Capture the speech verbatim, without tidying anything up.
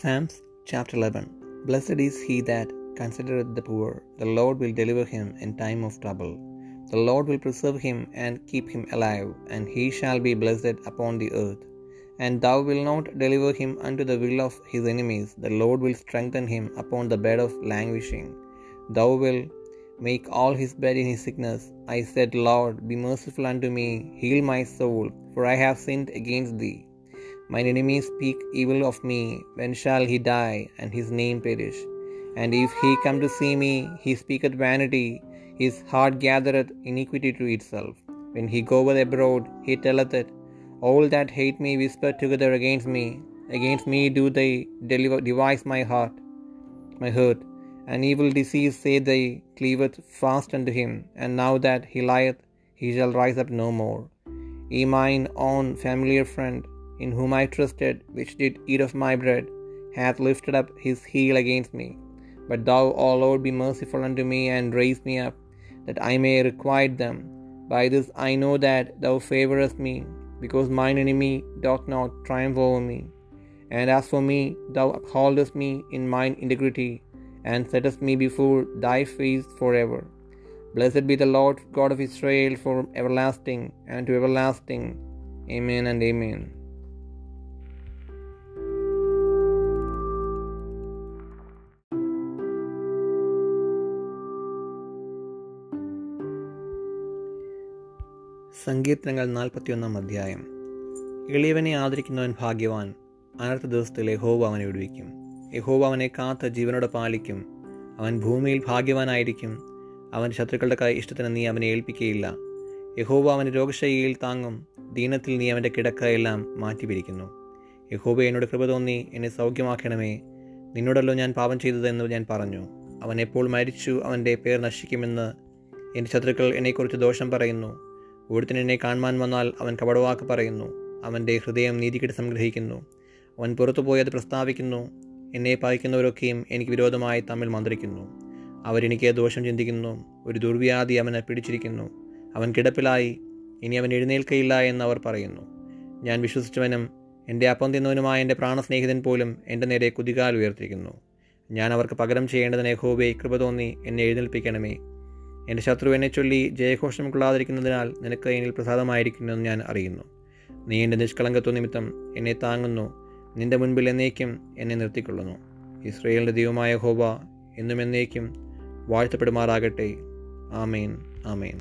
Psalms chapter eleven. Blessed is he that considereth the poor. The Lord will deliver him in time of trouble. The Lord will preserve him and keep him alive, and he shall be blessed upon the earth. And thou wilt not deliver him unto the will of his enemies. The Lord will strengthen him upon the bed of languishing. Thou wilt make all his bed in his sickness. I said, Lord, be merciful unto me, heal my soul, for I have sinned against thee. Mine enemies speak evil of me. When shall he die, and his name perish? And if he come to see me, he speaketh vanity. His heart gathereth iniquity to itself. When he goeth abroad, he telleth it. All that hate me whisper together against me. Against me do they deliver, devise my heart, my hurt. An evil disease, say they, cleaveth fast unto him. And now that he lieth, he shall rise up no more. Ye mine own familiar friend, in whom I trusted, which did eat of my bread, hath lifted up his heel against me. But thou, O Lord, be merciful unto me, and raise me up, that I may requite them. By this I know that thou favourest me, because mine enemy doth not triumph over me. And as for me, thou upholdest me in mine integrity, and settest me before thy face forever. Blessed be the Lord God of Israel from everlasting and to everlasting. Amen and amen. സങ്കീർത്തനങ്ങൾ നാൽപ്പത്തിയൊന്നാം അധ്യായം. എളിയവനെ ആദരിക്കുന്നവൻ ഭാഗ്യവാൻ. അനർത്ഥ ദിവസത്തിൽ യഹോവ അവനെ വിടുവിക്കും. യഹോവ അവനെ കാത്ത് ജീവനോടെ പാലിക്കും. അവൻ ഭൂമിയിൽ ഭാഗ്യവാനായിരിക്കും. അവൻ്റെ ശത്രുക്കളുടെ കൈ ഇഷ്ടത്തിന് നീ അവനെ ഏൽപ്പിക്കുകയില്ല. യഹോവ അവൻ്റെ രോഗശൈലിയിൽ താങ്ങും. ദീനത്തിൽ നീ അവൻ്റെ കിടക്കയെല്ലാം മാറ്റിപിരിക്കുന്നു. യഹോവ എന്നോട് കൃപ തോന്നി എന്നെ സൗഖ്യമാക്കണമേ. നിന്നോടല്ലോ ഞാൻ പാപം ചെയ്തതെന്ന് ഞാൻ പറഞ്ഞു. അവൻ എപ്പോൾ മരിച്ചു അവൻ്റെ പേർ നശിക്കുമെന്ന് എൻ്റെ ശത്രുക്കൾ എന്നെക്കുറിച്ച് ദോഷം പറയുന്നു. ഓടുത്തിനെന്നെ കാണുവാൻ വന്നാൽ അവൻ കപടവാക്ക് പറയുന്നു. അവൻ്റെ ഹൃദയം നീതിക്കെട്ട് സംഗ്രഹിക്കുന്നു. അവൻ പുറത്തു പോയി അത് പ്രസ്താവിക്കുന്നു. എന്നെ പായിക്കുന്നവരൊക്കെയും എനിക്ക് വിരോധമായി തമ്മിൽ മന്ത്രിക്കുന്നു. അവരെനിക്ക് ദോഷം ചിന്തിക്കുന്നു. ഒരു ദുർവ്യാധി അവനെ പിടിച്ചിരിക്കുന്നു. അവൻ കിടപ്പിലായി, ഇനി അവൻ എഴുന്നേൽക്കയില്ല എന്ന് അവർ പറയുന്നു. ഞാൻ വിശ്വസിച്ചവനും എൻ്റെ അപ്പം തിന്നവനുമായ എൻ്റെ പ്രാണസ്നേഹിതൻ പോലും എൻ്റെ നേരെ കുതികാൽ ഉയർത്തിരിക്കുന്നു. ഞാൻ അവർക്ക് പകരം ചെയ്യേണ്ടതിന് യഹോവേ കൃപ തോന്നി എന്നെ എഴുന്നേൽപ്പിക്കണമേ. എൻ്റെ ശത്രു എന്നെ ചൊല്ലി ജയഘോഷം കൊള്ളാതിരിക്കുന്നതിനാൽ നിനക്ക് എന്നിൽ പ്രസാദമായിരിക്കുന്നുവെന്ന് ഞാൻ അറിയുന്നു. നീ എൻ്റെ നിഷ്കളങ്കത്വ നിമിത്തം എന്നെ താങ്ങുന്നു. നിൻ്റെ മുൻപിൽ എന്നേക്കും എന്നെ നിർത്തിക്കൊള്ളുന്നു. ഇസ്രയേലിൻ്റെ ദൈവമായ യഹോവ എന്നും എന്നേക്കും വാഴ്ത്തപ്പെടുമാറാകട്ടെ. ആമേൻ, ആമേൻ.